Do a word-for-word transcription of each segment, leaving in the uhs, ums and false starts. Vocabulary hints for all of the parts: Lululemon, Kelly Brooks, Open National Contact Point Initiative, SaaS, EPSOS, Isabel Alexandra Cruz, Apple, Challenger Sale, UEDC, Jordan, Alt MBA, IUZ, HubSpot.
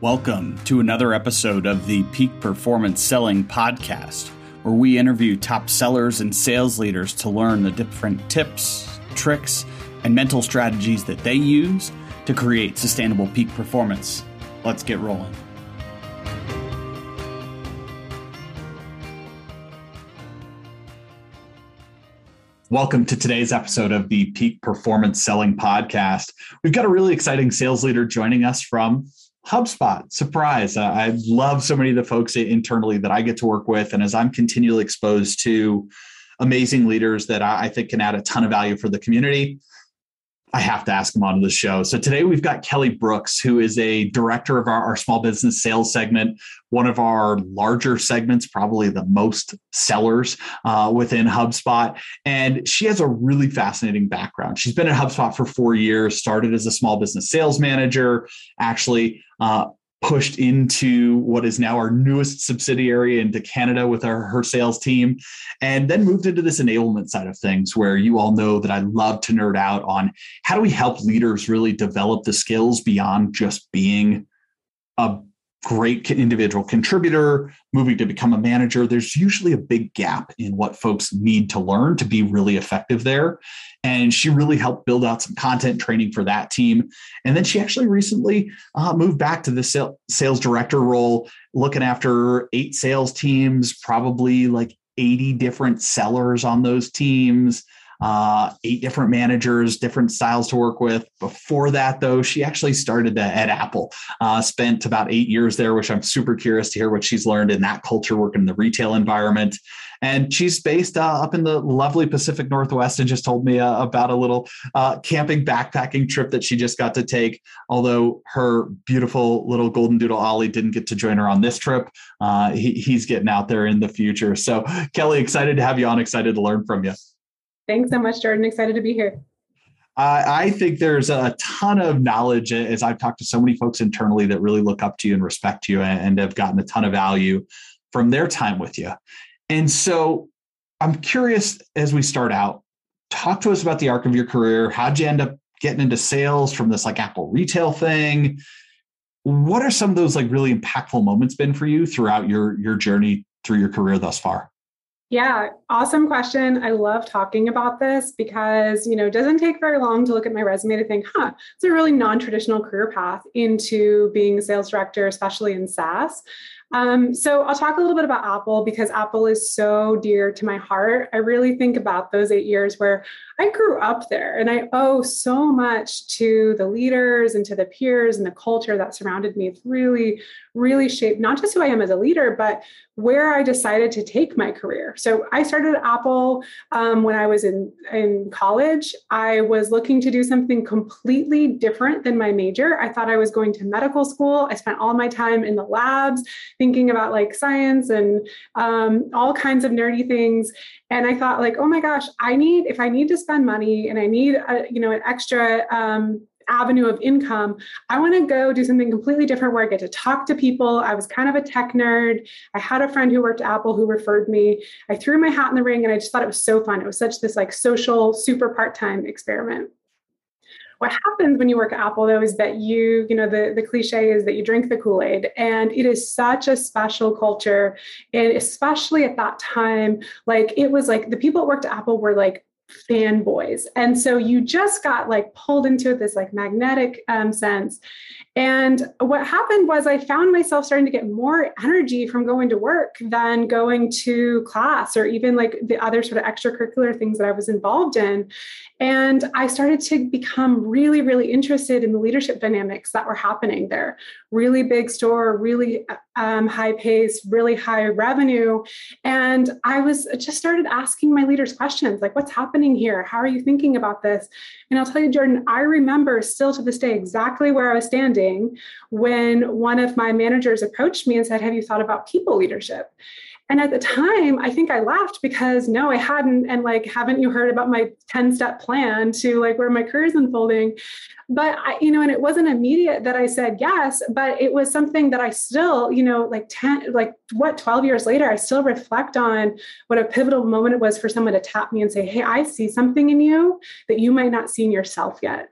Welcome to another episode of the Peak Performance Selling Podcast, where we interview top sellers and sales leaders to learn the different tips, tricks, and mental strategies that they use to create sustainable peak performance. Let's get rolling. Welcome to today's episode of the Peak Performance Selling Podcast. We've got a really exciting sales leader joining us from HubSpot. Surprise. Uh, I love so many of the folks internally that I get to work with. And as I'm continually exposed to amazing leaders that I, I think can add a ton of value for the community, I have to ask them onto the show. So today we've got Kelly Brooks, who is a director of our, our small business sales segment, one of our larger segments, probably the most sellers uh, within HubSpot. And she has a really fascinating background. She's been at HubSpot for four years, started as a small business sales manager, actually uh, pushed into what is now our newest subsidiary into Canada with our, her sales team, and then moved into this enablement side of things where you all know that I love to nerd out on how do we help leaders really develop the skills beyond just being a great individual contributor, moving to become a manager. There's usually a big gap in what folks need to learn to be really effective there. And she really helped build out some content training for that team. And then she actually recently uh, moved back to the sales director role, looking after eight sales teams, probably like eighty different sellers on those teams, uh, eight different managers, different styles to work with. Before that, though, she actually started at Apple, uh, spent about eight years there, which I'm super curious to hear what she's learned in that culture, working in the retail environment. And she's based uh, up in the lovely Pacific Northwest and just told me uh, about a little uh, camping backpacking trip that she just got to take. Although her beautiful little golden doodle Ollie didn't get to join her on this trip. Uh, he, he's getting out there in the future. So Kelly, excited to have you on, excited to learn from you. Thanks so much, Jordan. Excited to be here. Uh, I think there's a ton of knowledge as I've talked to so many folks internally that really look up to you and respect you and have gotten a ton of value from their time with you. And so I'm curious, as we start out, talk to us about the arc of your career. How'd you end up getting into sales from this like Apple retail thing? What are some of those like really impactful moments been for you throughout your, your journey through your career thus far? Yeah, awesome question. I love talking about this because, you know, it doesn't take very long to look at my resume to think, huh, it's a really non-traditional career path into being a sales director, especially in SaaS. Um, so I'll talk a little bit about Apple because Apple is so dear to my heart. I really think about those eight years where I grew up there and I owe so much to the leaders and to the peers and the culture that surrounded me. It's really, really shaped not just who I am as a leader, but where I decided to take my career. So I started at Apple um, when I was in, in college. I was looking to do something completely different than my major. I thought I was going to medical school. I spent all my time in the labs thinking about like science and um, all kinds of nerdy things. And I thought like, oh my gosh, I need, if I need to spend money and I need, a, you know, an extra um, avenue of income, I want to go do something completely different where I get to talk to people. I was kind of a tech nerd. I had a friend who worked at Apple who referred me. I threw my hat in the ring and I just thought it was so fun. It was such this like social, super part-time experiment. What happens when you work at Apple, though, is that you, you know, the, the cliche is that you drink the Kool-Aid, and it is such a special culture. And especially at that time, like it was like the people that worked at Apple were like fanboys. And so you just got like pulled into this like magnetic um, sense. And what happened was I found myself starting to get more energy from going to work than going to class or even like the other sort of extracurricular things that I was involved in. And I started to become really, really interested in the leadership dynamics that were happening there. Really big store, really um, high pace, really high revenue. And I was just started asking my leaders questions like, what's happening here? How are you thinking about this? And I'll tell you, Jordan, I remember still to this day exactly where I was standing when one of my managers approached me and said, have you thought about people leadership? And at the time, I think I laughed because no, I hadn't. And like, haven't you heard about my ten-step plan to like where my career is unfolding? But, I, you know, and it wasn't immediate that I said yes, but it was something that I still, you know, like ten, like what, twelve years later, I still reflect on what a pivotal moment it was for someone to tap me and say, hey, I see something in you that you might not see in yourself yet.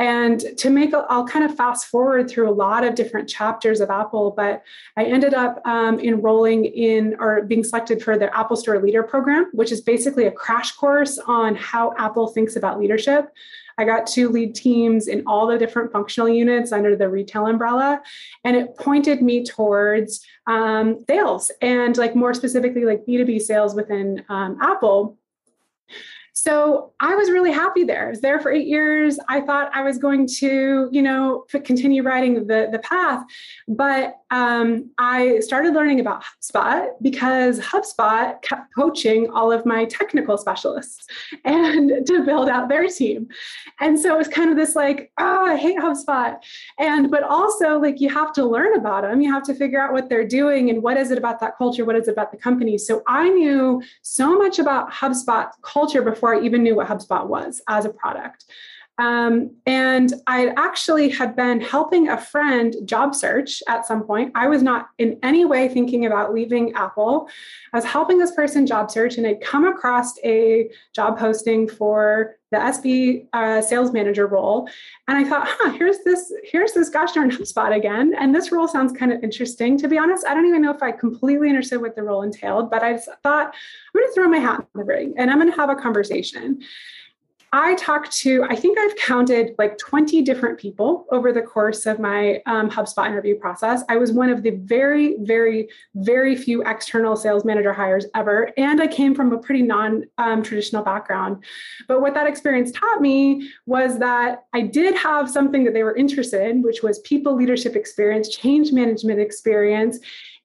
And to make, a, I'll kind of fast forward through a lot of different chapters of Apple, but I ended up um, enrolling in or being selected for their Apple Store Leader Program, which is basically a crash course on how Apple thinks about leadership. I got to lead teams in all the different functional units under the retail umbrella, and it pointed me towards um, sales and like more specifically like B two B sales within um, Apple. So I was really happy there. I was there for eight years. I thought I was going to, you know, continue riding the, the path. But um, I started learning about HubSpot because HubSpot kept poaching all of my technical specialists and to build out their team. And so it was kind of this like, oh, I hate HubSpot. And but also like you have to learn about them. You have to figure out what they're doing and what is it about that culture? What is it about the company? So I knew so much about HubSpot culture before Before I even knew what HubSpot was as a product. Um, and I actually had been helping a friend job search at some point. I was not in any way thinking about leaving Apple. I was helping this person job search, and I'd come across a job posting for the S B uh, sales manager role. And I thought, huh, here's this, here's this gosh darn HubSpot again. And this role sounds kind of interesting. To be honest, I don't even know if I completely understood what the role entailed, but I just thought, I'm going to throw my hat in the ring and I'm going to have a conversation. I talked to, I think I've counted like twenty different people over the course of my um, HubSpot interview process. I was one of the very, very, very few external sales manager hires ever. And I came from a pretty non-traditional um, background. But what that experience taught me was that I did have something that they were interested in, which was people leadership experience, change management experience.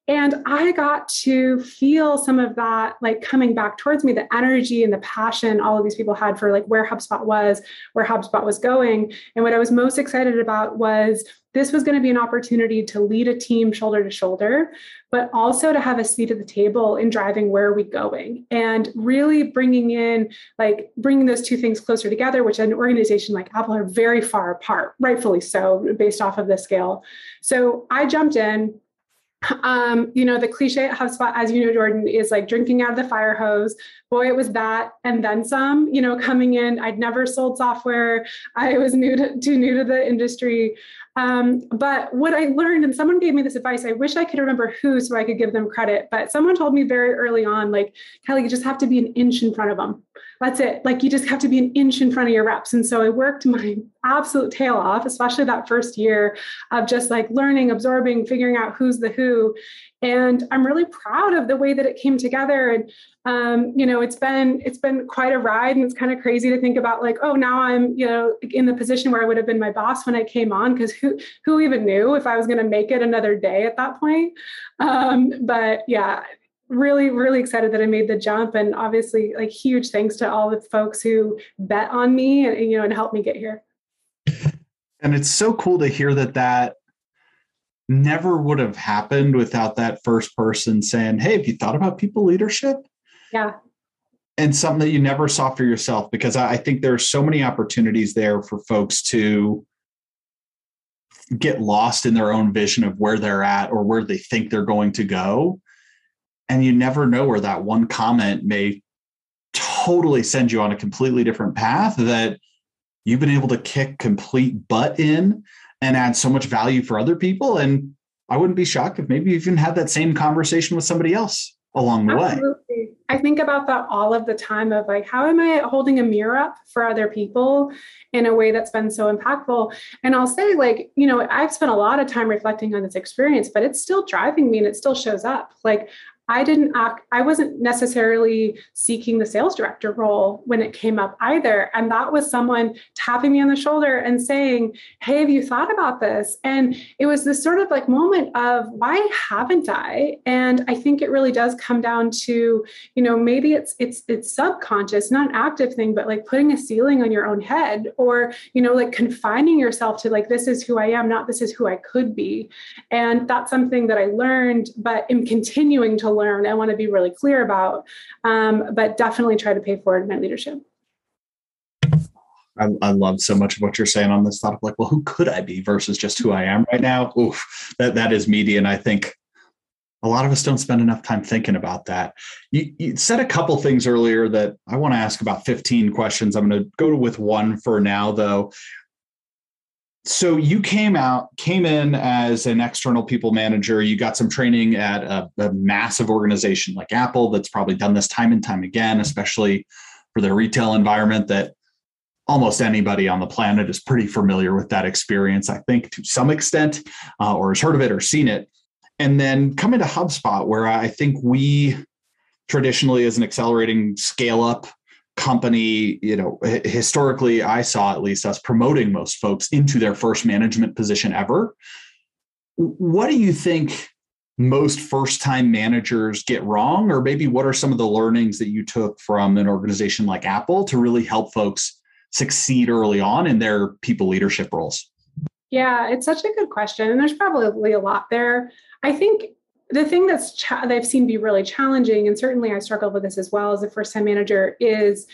And I got to feel some of that, like coming back towards me, the energy and the passion all of these people had for like where HubSpot was, where HubSpot was going. And what I was most excited about was this was going to be an opportunity to lead a team shoulder to shoulder, but also to have a seat at the table in driving where are we going and really bringing in, like bringing those two things closer together, which an organization like Apple are very far apart, rightfully so, based off of the scale. So I jumped in. Um, you know, the cliche at HubSpot, as you know, Jordan, is like drinking out of the fire hose. Boy, it was that. And then some, you know, coming in, I'd never sold software. I was new to, too new to the industry. Um, but what I learned, and someone gave me this advice, I wish I could remember who, so I could give them credit, but someone told me very early on, like, Kelly, you just have to be an inch in front of them. That's it. Like, you just have to be an inch in front of your reps. And so I worked my absolute tail off, especially that first year of just like learning, absorbing, figuring out who's the who. And I'm really proud of the way that it came together. And, um, you know, it's been, it's been quite a ride, and it's kind of crazy to think about like, oh, now I'm, you know, in the position where I would have been my boss when I came on, because who, who even knew if I was going to make it another day at that point. Um, but yeah, really, really excited that I made the jump, and obviously like huge thanks to all the folks who bet on me and, you know, and helped me get here. And it's so cool to hear that that never would have happened without that first person saying, hey, have you thought about people leadership? Yeah. And something that you never saw for yourself, because I think there are so many opportunities there for folks to get lost in their own vision of where they're at or where they think they're going to go. And you never know where that one comment may totally send you on a completely different path that you've been able to kick complete butt in and add so much value for other people. And I wouldn't be shocked if maybe you even had that same conversation with somebody else along the Absolutely. Way. I think about that all of the time of like, how am I holding a mirror up for other people in a way that's been so impactful? And I'll say like, you know, I've spent a lot of time reflecting on this experience, but it's still driving me and it still shows up. Like, I didn't act, I wasn't necessarily seeking the sales director role when it came up either. And that was someone tapping me on the shoulder and saying, hey, have you thought about this? And it was this sort of like moment of, why haven't I? And I think it really does come down to, you know, maybe it's, it's, it's subconscious, not an active thing, but like putting a ceiling on your own head, or, you know, like confining yourself to like, this is who I am, not this is who I could be. And that's something that I learned, but am continuing to learn. I want to be really clear about, um, but definitely try to pay forward in my leadership. I, I love so much of what you're saying on this thought of like, well, who could I be versus just who I am right now? Oof, that, that is meaty. And I think a lot of us don't spend enough time thinking about that. You, you said a couple things earlier that I want to ask about fifteen questions. I'm going to go with one for now, though. So you came out, came in as an external people manager. You got some training at a, a massive organization like Apple that's probably done this time and time again, especially for their retail environment, that almost anybody on the planet is pretty familiar with that experience, I think, to some extent, uh, or has heard of it or seen it. And then coming to HubSpot, where I think we traditionally, as an accelerating scale-up company, you know, historically, I saw at least us promoting most folks into their first management position ever. What do you think most first-time managers get wrong? Or maybe what are some of the learnings that you took from an organization like Apple to really help folks succeed early on in their people leadership roles? Yeah, it's such a good question. And there's probably a lot there. I think the thing that's cha- that I've seen be really challenging, and certainly I struggled with this as well as a first-time manager, is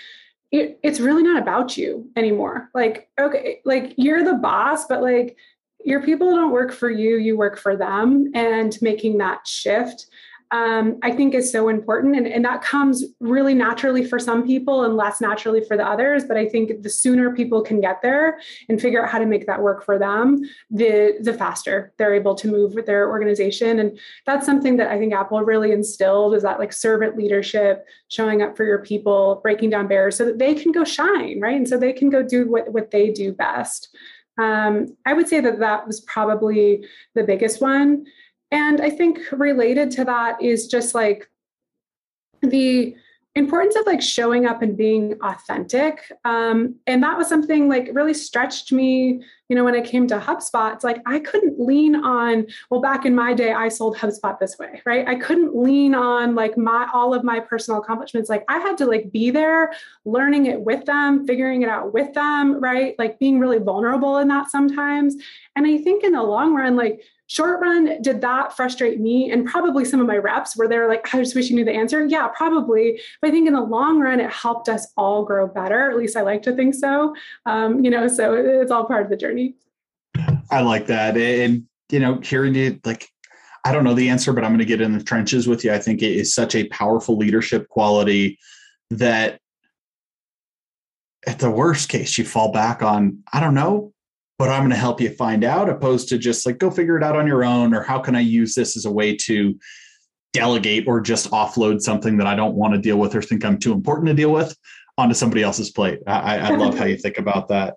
it, it's really not about you anymore. Like, okay, like you're the boss, but like your people don't work for you, you work for them. And making that shift, um, I think is so important. And, and that comes really naturally for some people and less naturally for the others. But I think the sooner people can get there and figure out how to make that work for them, the, the faster they're able to move with their organization. And that's something that I think Apple really instilled, is that like servant leadership, showing up for your people, breaking down barriers so that they can go shine, right? And so they can go do what, what they do best. Um, I would say that that was probably the biggest one. And I think related to that is just like the importance of like showing up and being authentic. Um, and that was something like really stretched me, you know, when I came to HubSpot. It's like, I couldn't lean on, well, back in my day, I sold HubSpot this way, right? I couldn't lean on like my, all of my personal accomplishments. Like I had to like be there, learning it with them, figuring it out with them, right? Like being really vulnerable in that sometimes. And I think in the long run, like, short run, did that frustrate me? And probably some of my reps were there like, I just wish you knew the answer. Yeah, probably. But I think in the long run, it helped us all grow better. At least I like to think so. Um, you know, so it's all part of the journey. I like that. And, you know, hearing it, like, I don't know the answer, but I'm going to get in the trenches with you. I think it is such a powerful leadership quality that at the worst case, you fall back on, I don't know, but I'm going to help you find out, opposed to just like, go figure it out on your own, or how can I use this as a way to delegate or just offload something that I don't want to deal with or think I'm too important to deal with onto somebody else's plate. I, I love how you think about that.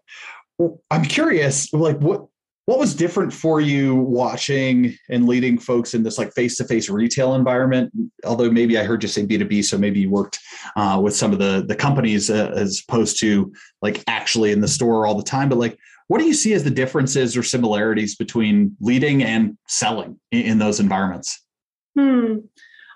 I'm curious, like what, what was different for you watching and leading folks in this like face-to-face retail environment? Although maybe I heard you say B to B, so maybe you worked uh, with some of the, the companies uh, as opposed to like actually in the store all the time, but like, what do you see as the differences or similarities between leading and selling in those environments? Hmm.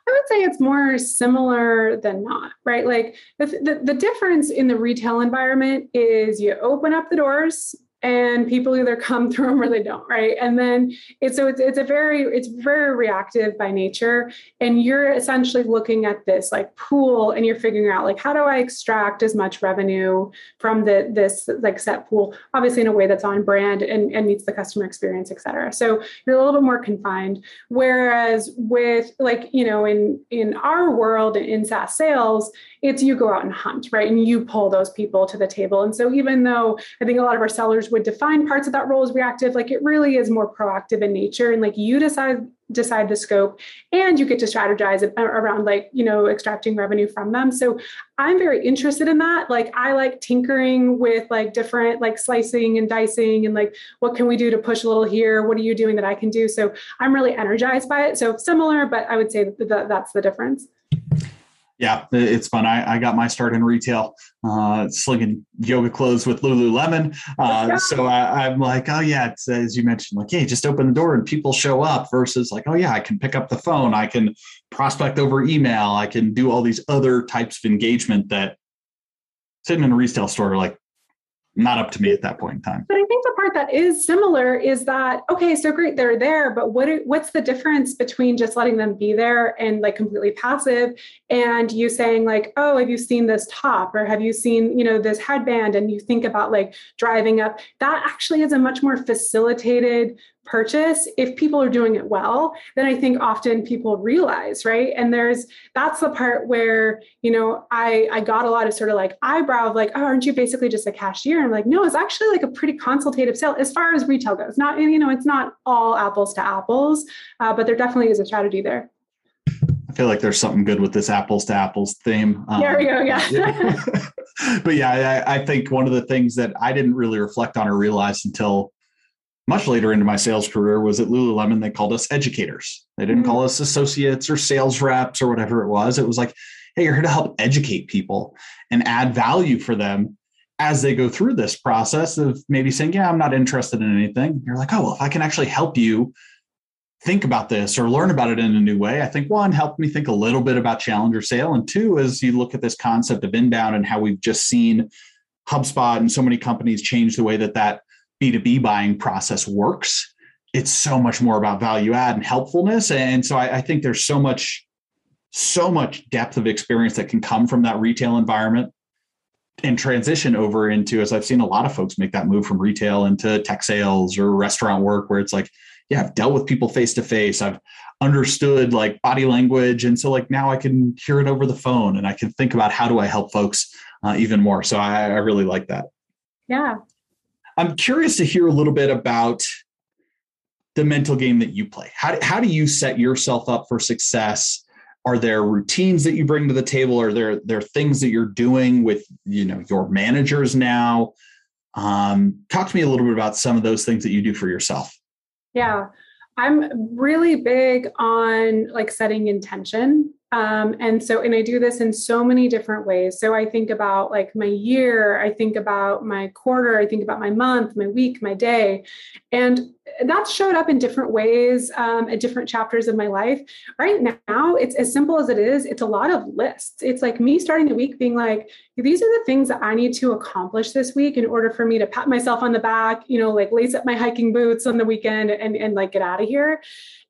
I would say it's more similar than not, right? Like the, the, the difference in the retail environment is you open up the doors and people either come through them or they don't, right? And then it's so it's it's a very it's very reactive by nature, and you're essentially looking at this like pool, and you're figuring out like, how do I extract as much revenue from the this like set pool, obviously in a way that's on brand and, and meets the customer experience, et cetera. So you're a little bit more confined. Whereas with like, you know, in in our world in SaaS sales, it's you go out and hunt, right? And you pull those people to the table. And so even though I think a lot of our sellers would define parts of that role as reactive, like it really is more proactive in nature. And like you decide decide the scope, and you get to strategize around like, you know, extracting revenue from them. So I'm very interested in that. Like I like tinkering with like different like slicing and dicing and like, what can we do to push a little here? What are you doing that I can do? So I'm really energized by it. So similar, but I would say that that's the difference. Yeah, it's fun. I, I got my start in retail, uh, slinging yoga clothes with Lululemon. Uh, so I, I'm like, oh yeah, it's, as you mentioned, like, hey, just open the door and people show up, versus like, oh yeah, I can pick up the phone. I can prospect over email. I can do all these other types of engagement that sitting in a retail store, like, not up to me at that point in time. But I think the part that is similar is that, okay, so great, they're there, but what what's the difference between just letting them be there and like completely passive, and you saying like, oh, have you seen this top, or have you seen, you know, this headband, and you think about like driving up. That actually is a much more facilitated purchase, if people are doing it well, then I think often people realize, right? And there's, that's the part where, you know, I, I got a lot of sort of like eyebrow of like, oh, aren't you basically just a cashier? And I'm like, no, it's actually like a pretty consultative sale as far as retail goes. Not, you know, it's not all apples to apples, uh, but there definitely is a strategy there. I feel like there's something good with this apples to apples theme. Um, there we go. Yeah. yeah. But yeah, I, I think one of the things that I didn't really reflect on or realize until much later into my sales career was at Lululemon, they called us educators. They didn't mm-hmm. call us associates or sales reps or whatever it was. It was like, hey, you're here to help educate people and add value for them as they go through this process of maybe saying, yeah, I'm not interested in anything. You're like, oh, well, if I can actually help you think about this or learn about it in a new way, I think one, helped me think a little bit about Challenger Sale. And two, as you look at this concept of inbound and how we've just seen HubSpot and so many companies change the way that that B two B buying process works, it's so much more about value add and helpfulness. And so I, I think there's so much, so much depth of experience that can come from that retail environment and transition over into, as I've seen a lot of folks make that move from retail into tech sales or restaurant work, where it's like, yeah, I've dealt with people face-to-face. I've understood like body language. And so like now I can hear it over the phone and I can think about how do I help folks uh, even more. So I, I really like that. Yeah. I'm curious to hear a little bit about the mental game that you play. How do, how do you set yourself up for success? Are there routines that you bring to the table? Are there, there things that you're doing with, you know, your managers now? Um, talk to me a little bit about some of those things that you do for yourself. Yeah, I'm really big on like setting intention. Um, and so, and I do this in so many different ways. So I think about like my year, I think about my quarter, I think about my month, my week, my day. And that's showed up in different ways, um, at different chapters of my life. Right now, it's as simple as it is. It's a lot of lists. It's like me starting the week being like, these are the things that I need to accomplish this week in order for me to pat myself on the back, you know, like lace up my hiking boots on the weekend and, and like get out of here.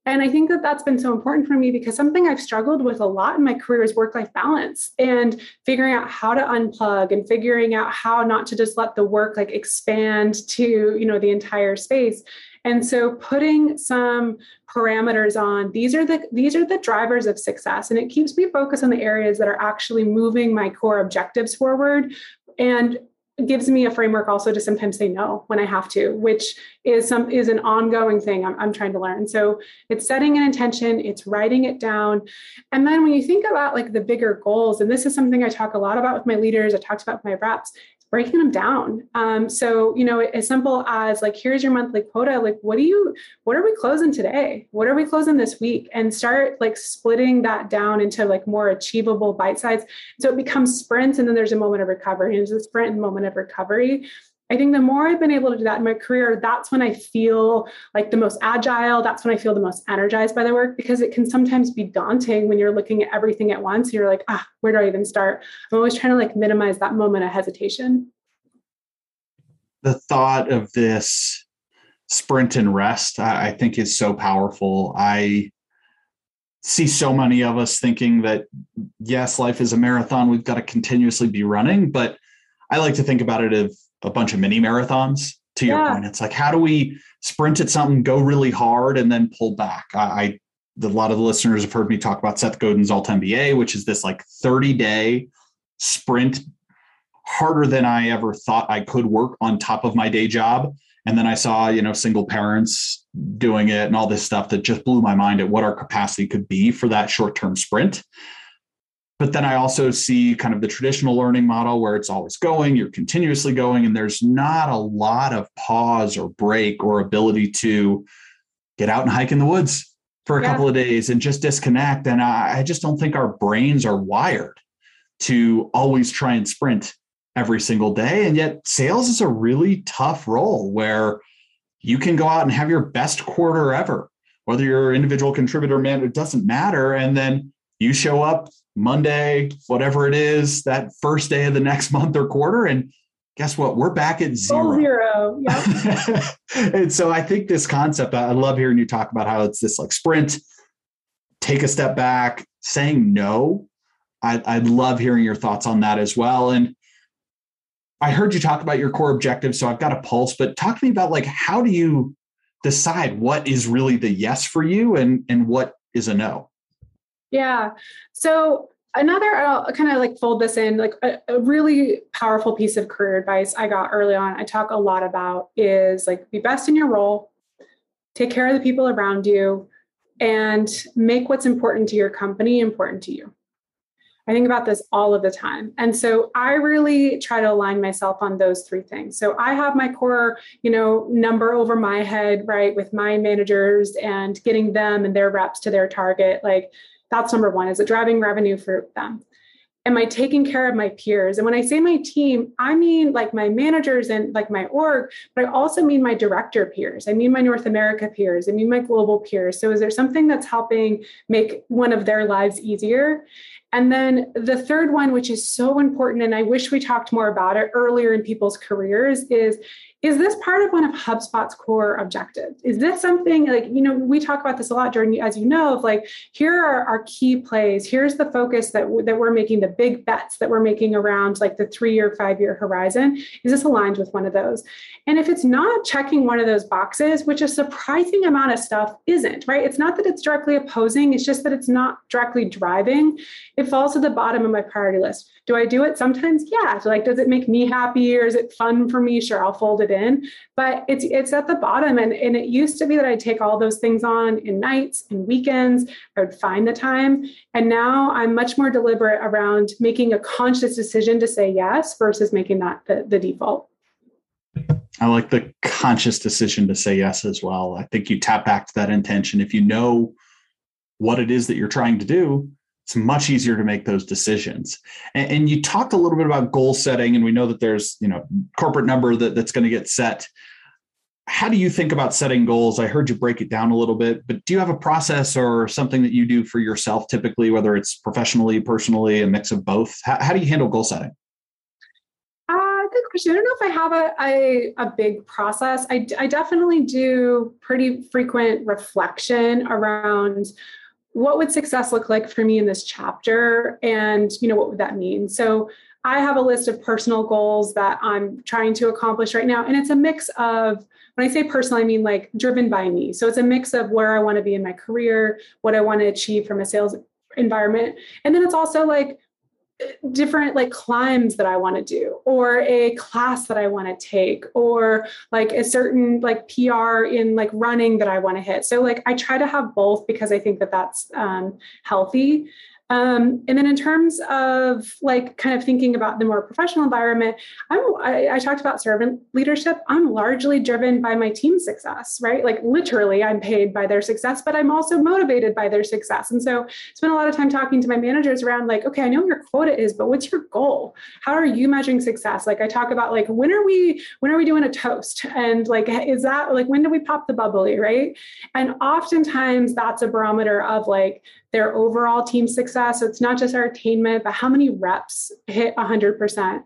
And I think that that's been so important for me because something I've struggled with a lot in my career is work-life balance and figuring out how to unplug and figuring out how not to just let the work like expand to, you know, the entire space. And so putting some parameters on, these are the, these are the drivers of success. And it keeps me focused on the areas that are actually moving my core objectives forward, and gives me a framework also to sometimes say no when I have to, which is some is an ongoing thing I'm, I'm trying to learn. So it's setting an intention, it's writing it down. And then when you think about like the bigger goals, and this is something I talk a lot about with my leaders, I talked about with my reps, breaking them down. Um, so, you know, as simple as like, here's your monthly quota. Like, what do you, what are we closing today? What are we closing this week? And start like splitting that down into like more achievable bite size. So it becomes sprints. And then there's a moment of recovery. And there's a sprint and moment of recovery. I think the more I've been able to do that in my career, that's when I feel like the most agile. That's when I feel the most energized by the work, because it can sometimes be daunting when you're looking at everything at once. You're like, ah, where do I even start? I'm always trying to like minimize that moment of hesitation. The thought of this sprint and rest, I think, is so powerful. I see so many of us thinking that, yes, life is a marathon. We've got to continuously be running, but I like to think about it as a bunch of mini marathons, to your yeah. point. It's like, how do we sprint at something, go really hard, and then pull back? I, I a lot of the listeners have heard me talk about Seth Godin's Alt M B A, which is this like thirty day sprint, harder than I ever thought I could work on top of my day job. And then I saw, you know, single parents doing it and all this stuff that just blew my mind at what our capacity could be for that short-term sprint. But then I also see kind of the traditional learning model where it's always going, you're continuously going, and there's not a lot of pause or break or ability to get out and hike in the woods for a yeah. couple of days and just disconnect. And I just don't think our brains are wired to always try and sprint every single day. And yet sales is a really tough role where you can go out and have your best quarter ever, whether you're an individual contributor, man, it doesn't matter. And then you show up Monday, whatever it is, that first day of the next month or quarter. And guess what? We're back at zero. Oh, zero. Yep. And so I think this concept, I love hearing you talk about how it's this like sprint, take a step back, saying no. I, I love hearing your thoughts on that as well. And I heard you talk about your core objectives, so I've got a pulse, but talk to me about like, how do you decide what is really the yes for you and, and what is a no. Yeah. So another, I'll kind of like fold this in, like a, a really powerful piece of career advice I got early on, I talk a lot about is like be best in your role, take care of the people around you, and make what's important to your company important to you. I think about this all of the time. And so I really try to align myself on those three things. So I have my core, you know, number over my head, right, with my managers and getting them and their reps to their target. Like that's number one, is it driving revenue for them? Am I taking care of my peers? And when I say my team, I mean like my managers and like my org, but I also mean my director peers. I mean my North America peers. I mean my global peers. So is there something that's helping make one of their lives easier? And then the third one, which is so important, and I wish we talked more about it earlier in people's careers, is, is this part of one of HubSpot's core objectives? Is this something like, you know, we talk about this a lot, Jordan, as you know, of like, here are our key plays. Here's the focus that, w- that we're making, the big bets that we're making around like the three or five year horizon. Is this aligned with one of those? And if it's not checking one of those boxes, which a surprising amount of stuff isn't, right? It's not that it's directly opposing. It's just that it's not directly driving. It falls to the bottom of my priority list. Do I do it sometimes? Yeah. So like, does it make me happy or is it fun for me? Sure, I'll fold it in, but it's it's at the bottom. And, and it used to be that I'd take all those things on in nights and weekends. I would find the time. And now I'm much more deliberate around making a conscious decision to say yes versus making that the, the default. I like the conscious decision to say yes as well. I think you tap back to that intention. If you know what it is that you're trying to do, it's much easier to make those decisions. And, and you talked a little bit about goal setting, and we know that there's, you know, corporate number that, that's going to get set. How do you think about setting goals? I heard you break it down a little bit, but do you have a process or something that you do for yourself typically, whether it's professionally, personally, a mix of both? How, how do you handle goal setting? Good question. I don't know if I have a, a, a big process. I, I definitely do pretty frequent reflection around what would success look like for me in this chapter? And, you know, what would that mean? So I have a list of personal goals that I'm trying to accomplish right now. And it's a mix of, when I say personal, I mean like driven by me. So it's a mix of where I want to be in my career, what I want to achieve from a sales environment. And then it's also like different like climbs that I want to do, or a class that I want to take, or like a certain like P R in like running that I want to hit. So like I try to have both because I think that that's um, healthy. Um, and then in terms of like kind of thinking about the more professional environment, I'm, I, I talked about servant leadership. I'm largely driven by my team's success, right? Like literally I'm paid by their success, but I'm also motivated by their success. And so I spend a lot of time talking to my managers around like, okay, I know your quota is, but what's your goal? How are you measuring success? Like I talk about like, when are we, when are we doing a toast? And like, is that like, when do we pop the bubbly? Right. And oftentimes that's a barometer of like their overall team success. So it's not just our attainment, but how many reps hit one hundred percent.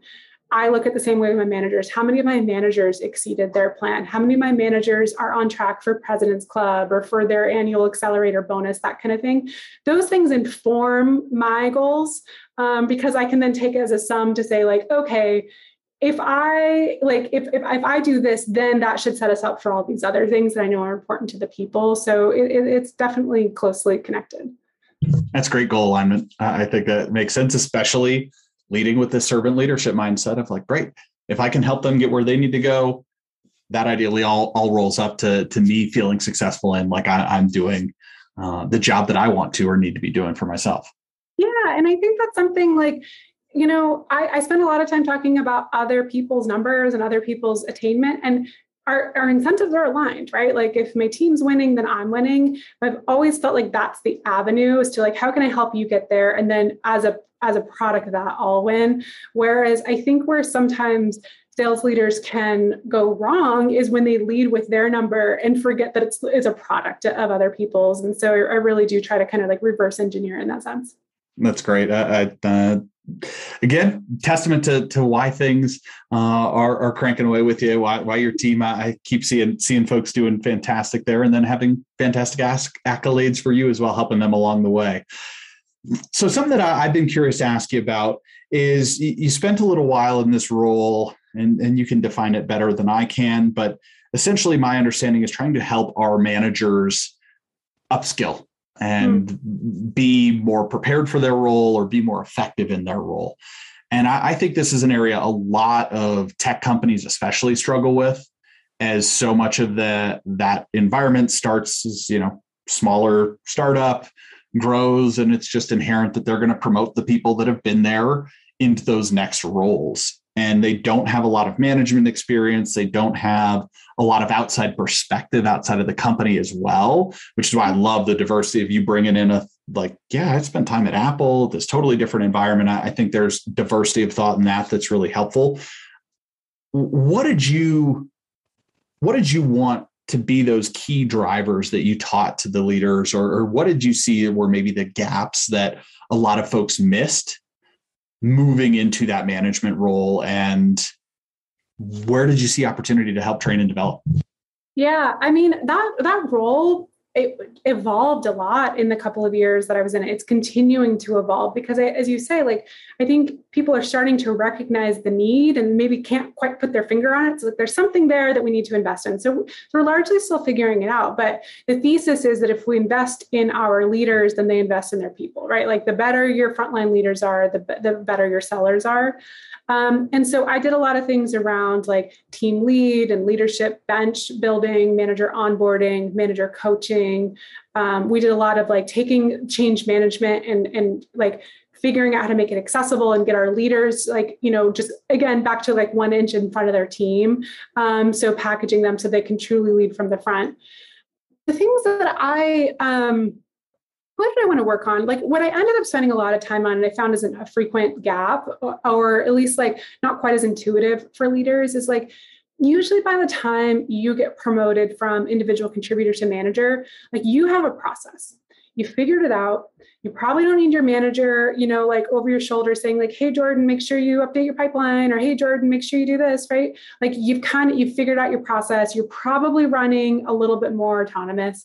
I look at the same way with my managers. How many of my managers exceeded their plan? How many of my managers are on track for President's Club or for their annual accelerator bonus, that kind of thing? Those things inform my goals um, because I can then take it as a sum to say like, okay, if I like, if, if if I do this, then that should set us up for all these other things that I know are important to the people. So it, it, it's definitely closely connected. That's great goal alignment. Uh, I think that makes sense, especially leading with the servant leadership mindset of like, great, if I can help them get where they need to go, that ideally all, all rolls up to, to me feeling successful and like I, I'm doing uh, the job that I want to or need to be doing for myself. Yeah. And I think that's something like, you know, I, I spend a lot of time talking about other people's numbers and other people's attainment, and Our, our incentives are aligned, right? Like if my team's winning, then I'm winning. I've always felt like that's the avenue is to like, how can I help you get there? And then as a, as a product of that, I'll win. Whereas I think where sometimes sales leaders can go wrong is when they lead with their number and forget that it's, it's a product of other people's. And so I really do try to kind of like reverse engineer in that sense. That's great. I, I uh... Again, testament to to why things uh, are are cranking away with you, why why your team. I, I keep seeing seeing folks doing fantastic there, and then having fantastic ask, accolades for you as well, helping them along the way. So, something that I, I've been curious to ask you about is you, you spent a little while in this role and, and you can define it better than I can. But essentially, my understanding is trying to help our managers upskill and mm. be more prepared for their role or be more effective in their role. And I, I think this is an area a lot of tech companies especially struggle with, as so much of the that environment starts as, you know, smaller startup, grows, and it's just inherent that they're going to promote the people that have been there into those next roles. And they don't have a lot of management experience. They don't have a lot of outside perspective outside of the company as well, which is why I love the diversity of you bringing in a, like, yeah, I spent time at Apple, this totally different environment. I think there's diversity of thought in that that's really helpful. What did you, what did you want to be those key drivers that you taught to the leaders, or, or what did you see were maybe the gaps that a lot of folks missed moving into that management role, and where did you see opportunity to help train and develop? Yeah, I mean, that that role, it evolved a lot in the couple of years that I was in it. It's continuing to evolve because, I, as you say, like, I think people are starting to recognize the need and maybe can't quite put their finger on it. So like, there's something there that we need to invest in. So, so we're largely still figuring it out. But the thesis is that if we invest in our leaders, then they invest in their people, right? Like, the better your frontline leaders are, the, the better your sellers are. Um, and so I did a lot of things around like team lead and leadership, bench building, manager onboarding, manager coaching. Um, we did a lot of like taking change management and, and like figuring out how to make it accessible and get our leaders, like, you know, just again, back to like one inch in front of their team. Um, so packaging them so they can truly lead from the front. The things that I, um, what did I want to work on? Like, what I ended up spending a lot of time on, and I found isn't a frequent gap, or, or at least like not quite as intuitive for leaders, is like, usually by the time you get promoted from individual contributor to manager, like, you have a process, you figured it out. You probably don't need your manager, you know, like over your shoulder saying like, hey, Jordan, make sure you update your pipeline, or hey, Jordan, make sure you do this, right? Like, you've kind of, you've figured out your process. You're probably running a little bit more autonomous.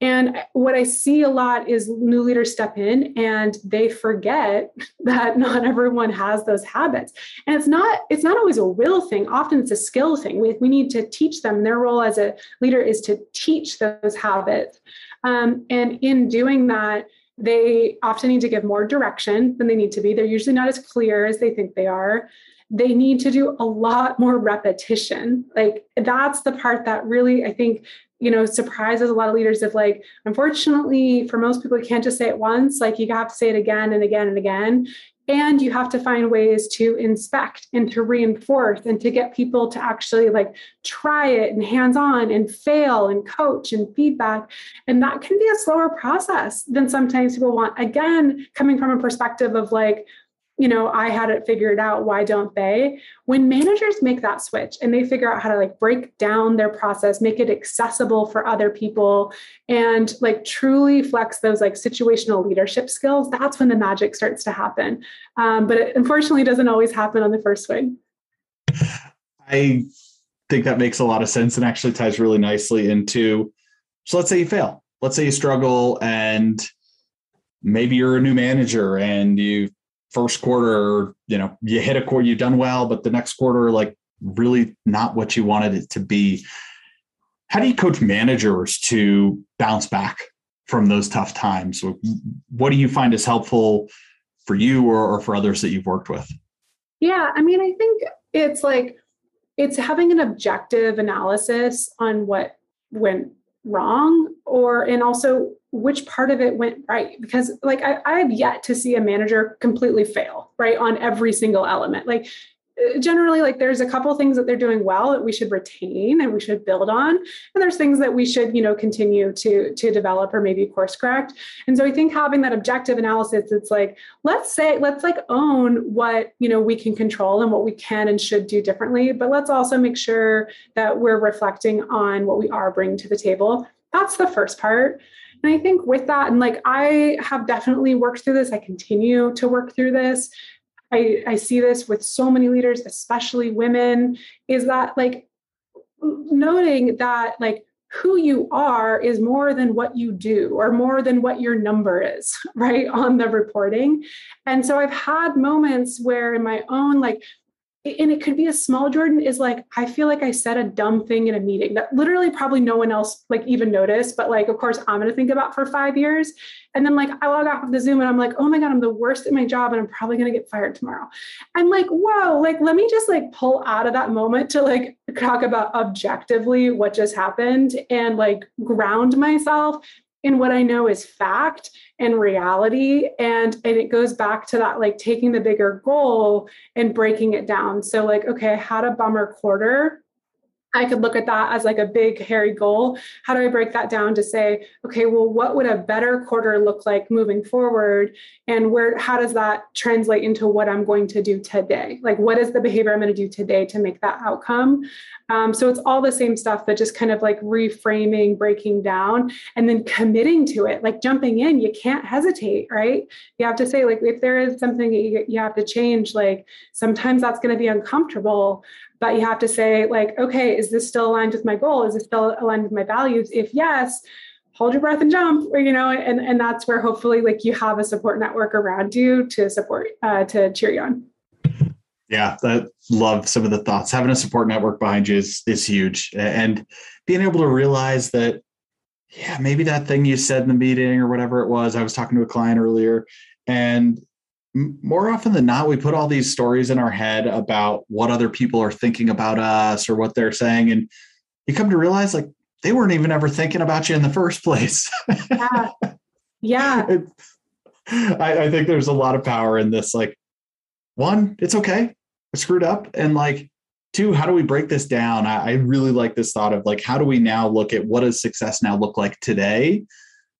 And what I see a lot is new leaders step in and they forget that not everyone has those habits. And it's not, it's not always a will thing. Often it's a skill thing. We, we need to teach them. Their role as a leader is to teach those habits. Um, and in doing that, they often need to give more direction than they need to be. They're usually not as clear as they think they are. They need to do a lot more repetition. Like, that's the part that really, I think, you know, surprises a lot of leaders of like, unfortunately, for most people, you can't just say it once. Like, you have to say it again and again and again. And you have to find ways to inspect and to reinforce and to get people to actually like try it and hands-on and fail and coach and feedback. And that can be a slower process than sometimes people want. Again, coming from a perspective of like, you know, I had it figured out, why don't they? When managers make that switch and they figure out how to like break down their process, make it accessible for other people, and like truly flex those like situational leadership skills, that's when the magic starts to happen. Um, but it unfortunately doesn't always happen on the first swing. I think that makes a lot of sense and actually ties really nicely into, so let's say you fail, let's say you struggle, and maybe you're a new manager and you first quarter, you know, you hit a quarter, you've done well, but the next quarter, like, really not what you wanted it to be. How do you coach managers to bounce back from those tough times? What do you find is helpful for you or, or for others that you've worked with? Yeah, I mean, I think it's like, it's having an objective analysis on what went wrong, or, and also which part of it went right. Because like, I, I have yet to see a manager completely fail, right, on every single element. Like, generally, like, there's a couple things that they're doing well that we should retain and we should build on. And there's things that we should, you know, continue to, to develop or maybe course correct. And so I think having that objective analysis, it's like, let's say, let's like own what, you know, we can control and what we can and should do differently. But let's also make sure that we're reflecting on what we are bringing to the table. That's the first part. And I think with that, and like, I have definitely worked through this. I continue to work through this. I, I see this with so many leaders, especially women, is that like noting that like who you are is more than what you do or more than what your number is, right, on the reporting. And so I've had moments where in my own like and it could be a small Jordan, is like, I feel like I said a dumb thing in a meeting that literally probably no one else like even noticed, but like, of course I'm going to think about for five years. And then like, I log off of the Zoom and I'm like, oh my God, I'm the worst at my job and I'm probably going to get fired tomorrow. I'm like, whoa, like, let me just like pull out of that moment to like talk about objectively what just happened and like ground myself in what I know is fact and reality. And, and it goes back to that, like taking the bigger goal and breaking it down. So like, okay, I had a bummer quarter. I could look at that as like a big hairy goal. How do I break that down to say, okay, well, what would a better quarter look like moving forward? And where, how does that translate into what I'm going to do today? Like, what is the behavior I'm going to do today to make that outcome? Um, so it's all the same stuff, but just kind of like reframing, breaking down, and then committing to it, like jumping in. You can't hesitate, right? You have to say, like, if there is something that you, you have to change, like sometimes that's going to be uncomfortable. But you have to say like, okay, is this still aligned with my goal? Is this still aligned with my values? If yes, hold your breath and jump, or, you know, and, and that's where hopefully like you have a support network around you to support, uh, to cheer you on. Yeah. I love some of the thoughts. Having a support network behind you is, is huge, and being able to realize that, yeah, maybe that thing you said in the meeting or whatever it was, I was talking to a client earlier, and more often than not, we put all these stories in our head about what other people are thinking about us or what they're saying. And you come to realize like they weren't even ever thinking about you in the first place. Yeah. Yeah. It, I, I think there's a lot of power in this. Like, one, it's okay. I screwed up. And like, two, how do we break this down? I, I really like this thought of like, how do we now look at what does success now look like today?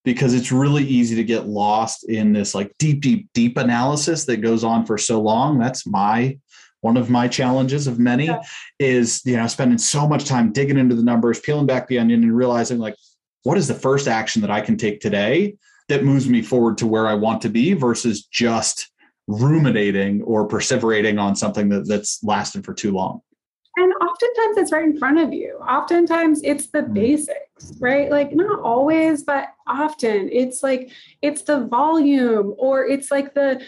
Because it's really easy to get lost in this like deep, deep, deep analysis that goes on for so long. That's my, one of my challenges of many, yeah. is, you know, spending so much time digging into the numbers, peeling back the onion and realizing like, what is the first action that I can take today that moves me forward to where I want to be, versus just ruminating or perseverating on something that, that's lasted for too long. And oftentimes it's right in front of you. Oftentimes it's the basics, right? Like not always, but often it's like, it's the volume, or it's like the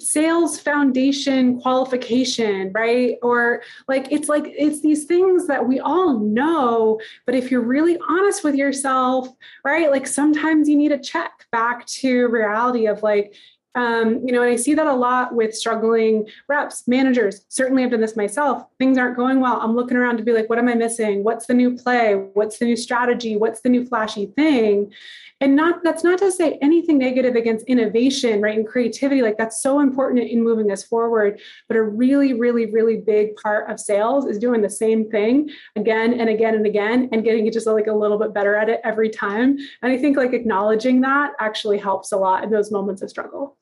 sales foundation qualification, right? Or like, it's like, it's these things that we all know, but if you're really honest with yourself, right? Like sometimes you need a check back to reality of like, Um, you know, and I see that a lot with struggling reps, managers. Certainly I've done this myself. Things aren't going well. I'm looking around to be like, what am I missing? What's the new play? What's the new strategy? What's the new flashy thing? And not, that's not to say anything negative against innovation, right? And creativity, like that's so important in moving us forward. But a really, really, really big part of sales is doing the same thing again and again and again, and getting just like a little bit better at it every time. And I think like acknowledging that actually helps a lot in those moments of struggle.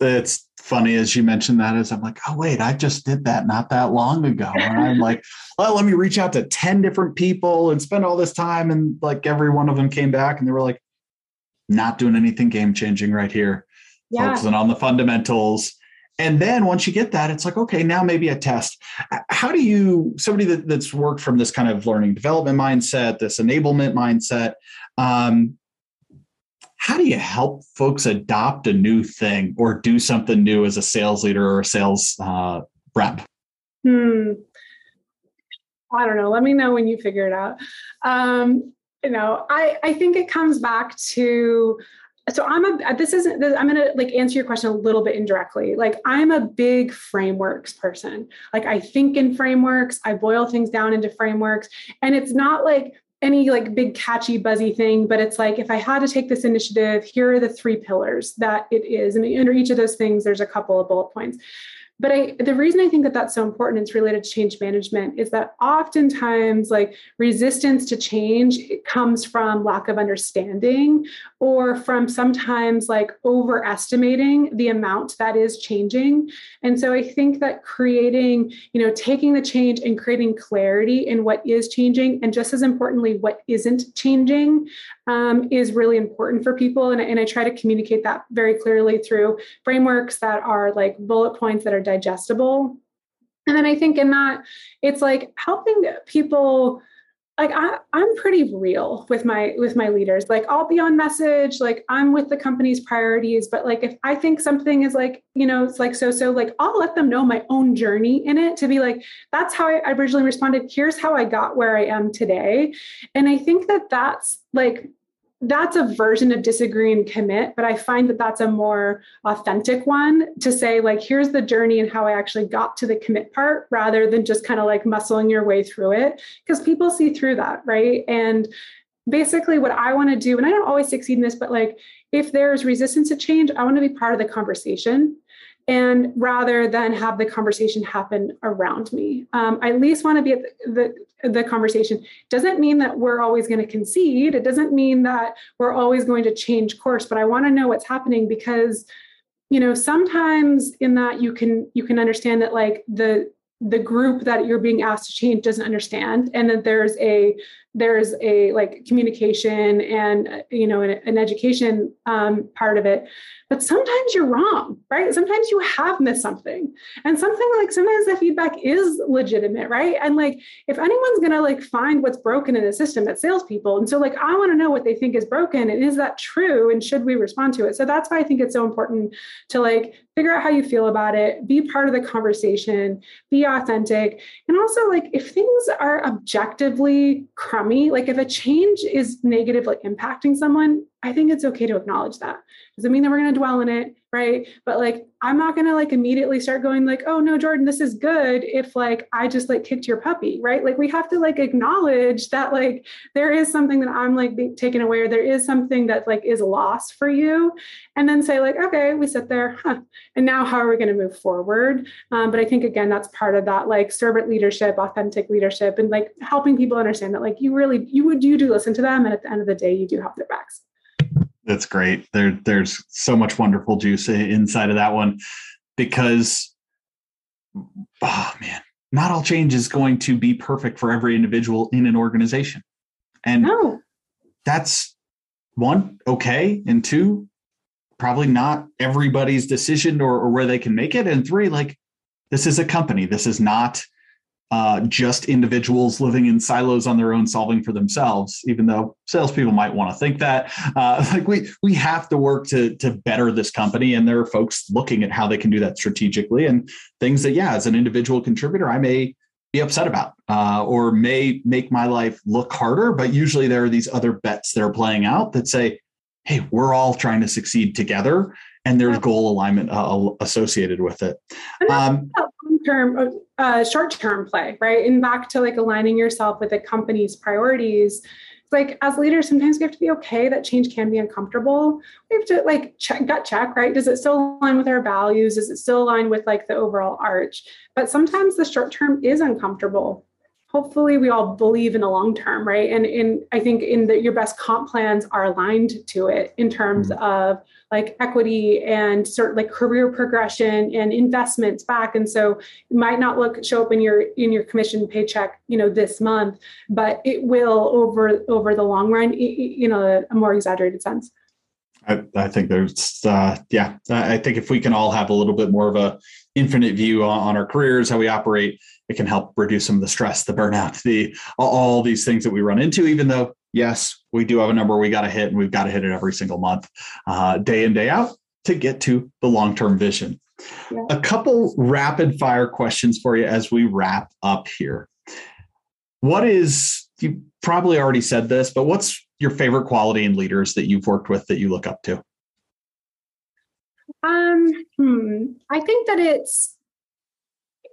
It's funny as you mentioned that, as I'm like, oh, wait, I just did that not that long ago. And I'm like, well, let me reach out to ten different people and spend all this time. And like every one of them came back and they were like, not doing anything game changing right here. Yeah. Focusing on the fundamentals. And then once you get that, it's like, okay, now maybe a test. How do you, somebody that, that's worked from this kind of learning development mindset, this enablement mindset, um, how do you help folks adopt a new thing or do something new as a sales leader or a sales uh, rep? Hmm. I don't know. Let me know when you figure it out. Um, you know, I, I think it comes back to, so I'm a, this isn't, this, I'm going to like answer your question a little bit indirectly. Like I'm a big frameworks person. Like I think in frameworks, I boil things down into frameworks, and it's not like any like big catchy buzzy thing, but it's like, if I had to take this initiative, here are the three pillars that it is. And under each of those things, there's a couple of bullet points. But I, the reason I think that that's so important, it's related to change management, is that oftentimes like resistance to change, it comes from lack of understanding, or from sometimes like overestimating the amount that is changing. And so I think that creating, you know, taking the change and creating clarity in what is changing, and just as importantly, what isn't changing, um, is really important for people. And, and I try to communicate that very clearly through frameworks that are like bullet points that are digestible. And then I think in that, it's like helping people like I, I'm pretty real with my, with my leaders. Like I'll be on message, like I'm with the company's priorities, but like, if I think something is like, you know, it's like, so, so like, I'll let them know my own journey in it to be like, that's how I originally responded. Here's how I got where I am today. And I think that that's like, that's a version of disagree and commit, but I find that that's a more authentic one to say, like, here's the journey and how I actually got to the commit part rather than just kind of like muscling your way through it. Because people see through that, right? And basically what I want to do, and I don't always succeed in this, but like, if there's resistance to change, I want to be part of the conversation. And rather than have the conversation happen around me, um, I at least want to be at the, the, the conversation. Doesn't mean that we're always going to concede. It doesn't mean that we're always going to change course, but I want to know what's happening because, you know, sometimes in that you can, you can understand that like the, the group that you're being asked to change doesn't understand. And that there's a, there's a like communication and, you know, an, an education um, part of it, but sometimes you're wrong, right? Sometimes you have missed something and something like sometimes the feedback is legitimate, right? And like, if anyone's going to like find what's broken in the system, it's salespeople. And so like, I want to know what they think is broken and is that true? And should we respond to it? So that's why I think it's so important to like figure out how you feel about it, be part of the conversation, be authentic. And also like if things are objectively crummy, like if a change is negatively impacting someone, I think it's okay to acknowledge that. Doesn't mean that we're going to dwell in it, right? But like, I'm not going to like immediately start going like, oh no, Jordan, this is good. If like, I just like kicked your puppy, right? Like we have to like acknowledge that like, there is something that I'm like being taken away or there is something that like is a loss for you. And then say like, okay, we sit there. Huh, and now how are we going to move forward? Um, but I think again, that's part of that like servant leadership, authentic leadership, and like helping people understand that like you really, you would, you do listen to them. And at the end of the day, you do have their backs. That's great. There, there's so much wonderful juice inside of that one because, oh man, not all change is going to be perfect for every individual in an organization. And no. That's one, okay. And two, probably not everybody's decision or, or where they can make it. And three, like this is a company. This is not uh, just individuals living in silos on their own, solving for themselves, even though salespeople might want to think that uh, like we, we have to work to, to better this company. And there are folks looking at how they can do that strategically and things that, yeah, as an individual contributor, I may be upset about, uh, or may make my life look harder, but usually there are these other bets that are playing out that say, hey, we're all trying to succeed together and there's goal alignment uh, associated with it. Um, Term, uh, short-term play, right? And back to like aligning yourself with the company's priorities. It's like as leaders, sometimes we have to be okay that change can be uncomfortable. We have to like check, gut check, right? Does it still align with our values? Is it still aligned with like the overall arch? But sometimes the short-term is uncomfortable. Hopefully we all believe in the long-term, right? And in, I think in that your best comp plans are aligned to it in terms of like equity and sort of like career progression and investments back. And so it might not look, show up in your, in your commission paycheck, you know, this month, but it will over, over the long run, you know, a more exaggerated sense. I, I think there's, uh, yeah, I think if we can all have a little bit more of a infinite view on, on our careers, how we operate, it can help reduce some of the stress, the burnout, the all these things that we run into, even though, yes, we do have a number we got to hit and we've got to hit it every single month, uh, day in, day out to get to the long-term vision. Yeah. A couple rapid fire questions for you as we wrap up here. What is, you probably already said this, but what's your favorite quality in leaders that you've worked with that you look up to? Um, hmm. I think that it's,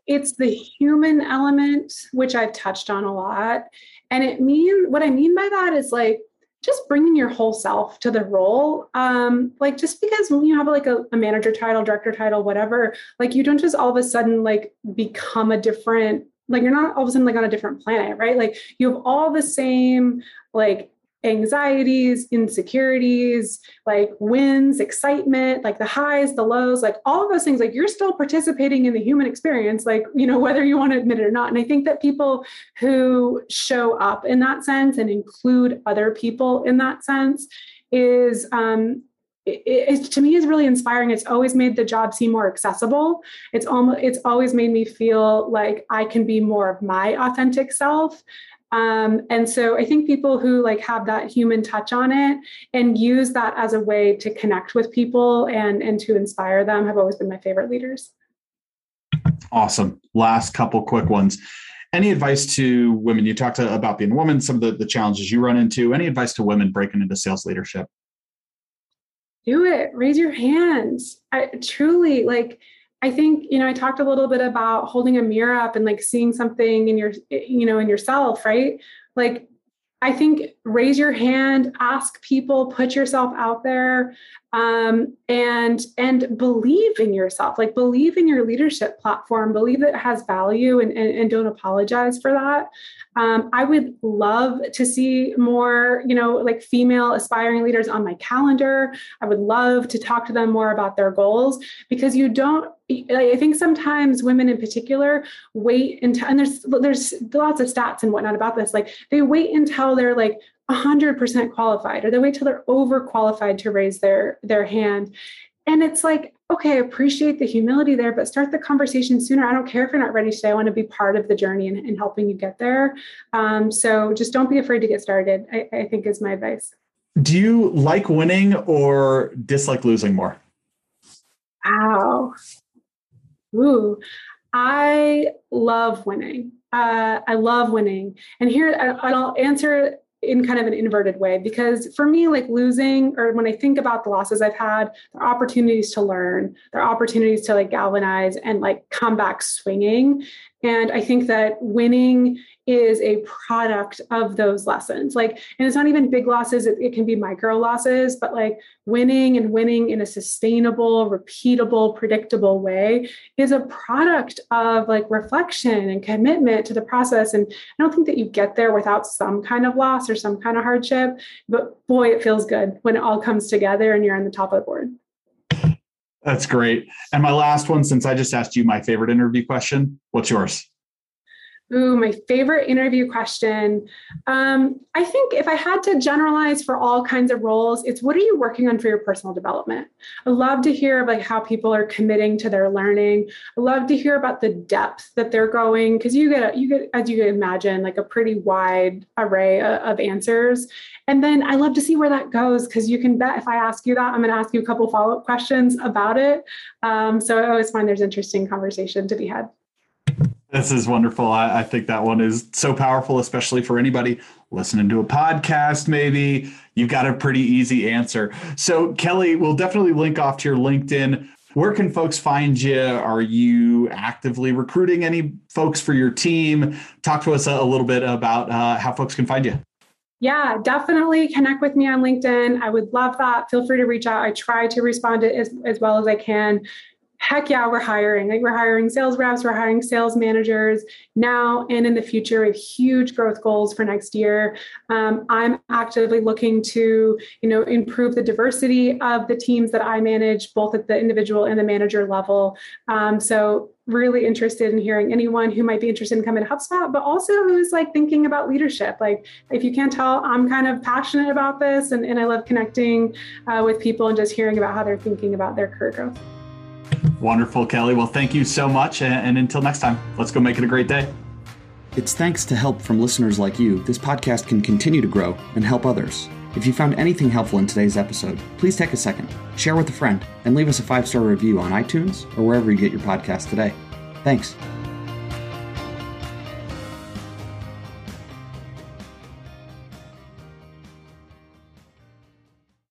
it's the human element, which I've touched on a lot. And it mean, what I mean by that is like, just bringing your whole self to the role. Um, like, just because when you have like a, a manager title, director title, whatever, like you don't just all of a sudden like become a different, like you're not all of a sudden like on a different planet, right? Like you have all the same like anxieties, insecurities, like wins, excitement, like the highs, the lows, like all of those things, like you're still participating in the human experience, like, you know, whether you want to admit it or not. And I think that people who show up in that sense and include other people in that sense is, um, It, it, to me is really inspiring. It's always made the job seem more accessible. It's almost, it's always made me feel like I can be more of my authentic self. Um, and so I think people who like have that human touch on it and use that as a way to connect with people and, and to inspire them have always been my favorite leaders. Awesome. Last couple quick ones. Any advice to women? You talked to, about being a woman, some of the, the challenges you run into. Any advice to women breaking into sales leadership? Do it. Raise your hands. I truly like, I think, you know, I talked a little bit about holding a mirror up and like seeing something in your, you know, in yourself, right? Like, I think raise your hand, ask people, put yourself out there, um, and, and believe in yourself, like believe in your leadership platform, believe that it has value and, and, and don't apologize for that. Um, I would love to see more, you know, like female aspiring leaders on my calendar. I would love to talk to them more about their goals, because you don't, I think sometimes women in particular wait until, and there's, there's lots of stats and whatnot about this. Like they wait until they're like a hundred percent qualified, or they wait till they're overqualified to raise their, their hand. And it's like, okay, appreciate the humility there, but start the conversation sooner. I don't care if you're not ready today. I want to be part of the journey and, and helping you get there. Um, so just don't be afraid to get started, I, I think is my advice. Do you like winning or dislike losing more? Wow. Ooh, I love winning. Uh, I love winning. And here I, I'll answer in kind of an inverted way, because for me, like losing, or when I think about the losses I've had, there are opportunities to learn, there are opportunities to like galvanize and like come back swinging. And I think that winning is a product of those lessons. Like, and it's not even big losses. It, it can be micro losses, but like winning and winning in a sustainable, repeatable, predictable way is a product of like reflection and commitment to the process. And I don't think that you get there without some kind of loss or some kind of hardship, but boy, it feels good when it all comes together and you're on the top of the board. That's great. And my last one, since I just asked you my favorite interview question, what's yours? Ooh, my favorite interview question. Um, I think if I had to generalize for all kinds of roles, it's what are you working on for your personal development? I love to hear about how people are committing to their learning. I love to hear about the depth that they're going, because you get, you get, as you can imagine, like a pretty wide array of, of answers. And then I love to see where that goes, because you can bet if I ask you that, I'm going to ask you a couple follow-up questions about it. Um, so I always find there's interesting conversation to be had. This is wonderful. I, I think that one is so powerful, especially for anybody listening to a podcast. Maybe you've got a pretty easy answer. So Kelly, we'll definitely link off to your LinkedIn. Where can folks find you? Are you actively recruiting any folks for your team? Talk to us a, a little bit about uh, how folks can find you. Yeah, definitely connect with me on LinkedIn. I would love that. Feel free to reach out. I try to respond to it as, as well as I can. Heck yeah, we're hiring. Like we're hiring sales reps, we're hiring sales managers now and in the future. We have huge growth goals for next year. Um, I'm actively looking to, you know, improve the diversity of the teams that I manage, both at the individual and the manager level. Um, so really interested in hearing anyone who might be interested in coming to HubSpot, but also who's like thinking about leadership. Like if you can't tell, I'm kind of passionate about this, and, and I love connecting uh, with people and just hearing about how they're thinking about their career growth. Wonderful, Kelly. Well, thank you so much. And until next time, let's go make it a great day. It's thanks to help from listeners like you, this podcast can continue to grow and help others. If you found anything helpful in today's episode, please take a second, share with a friend, and leave us a five-star review on iTunes or wherever you get your podcast today. Thanks.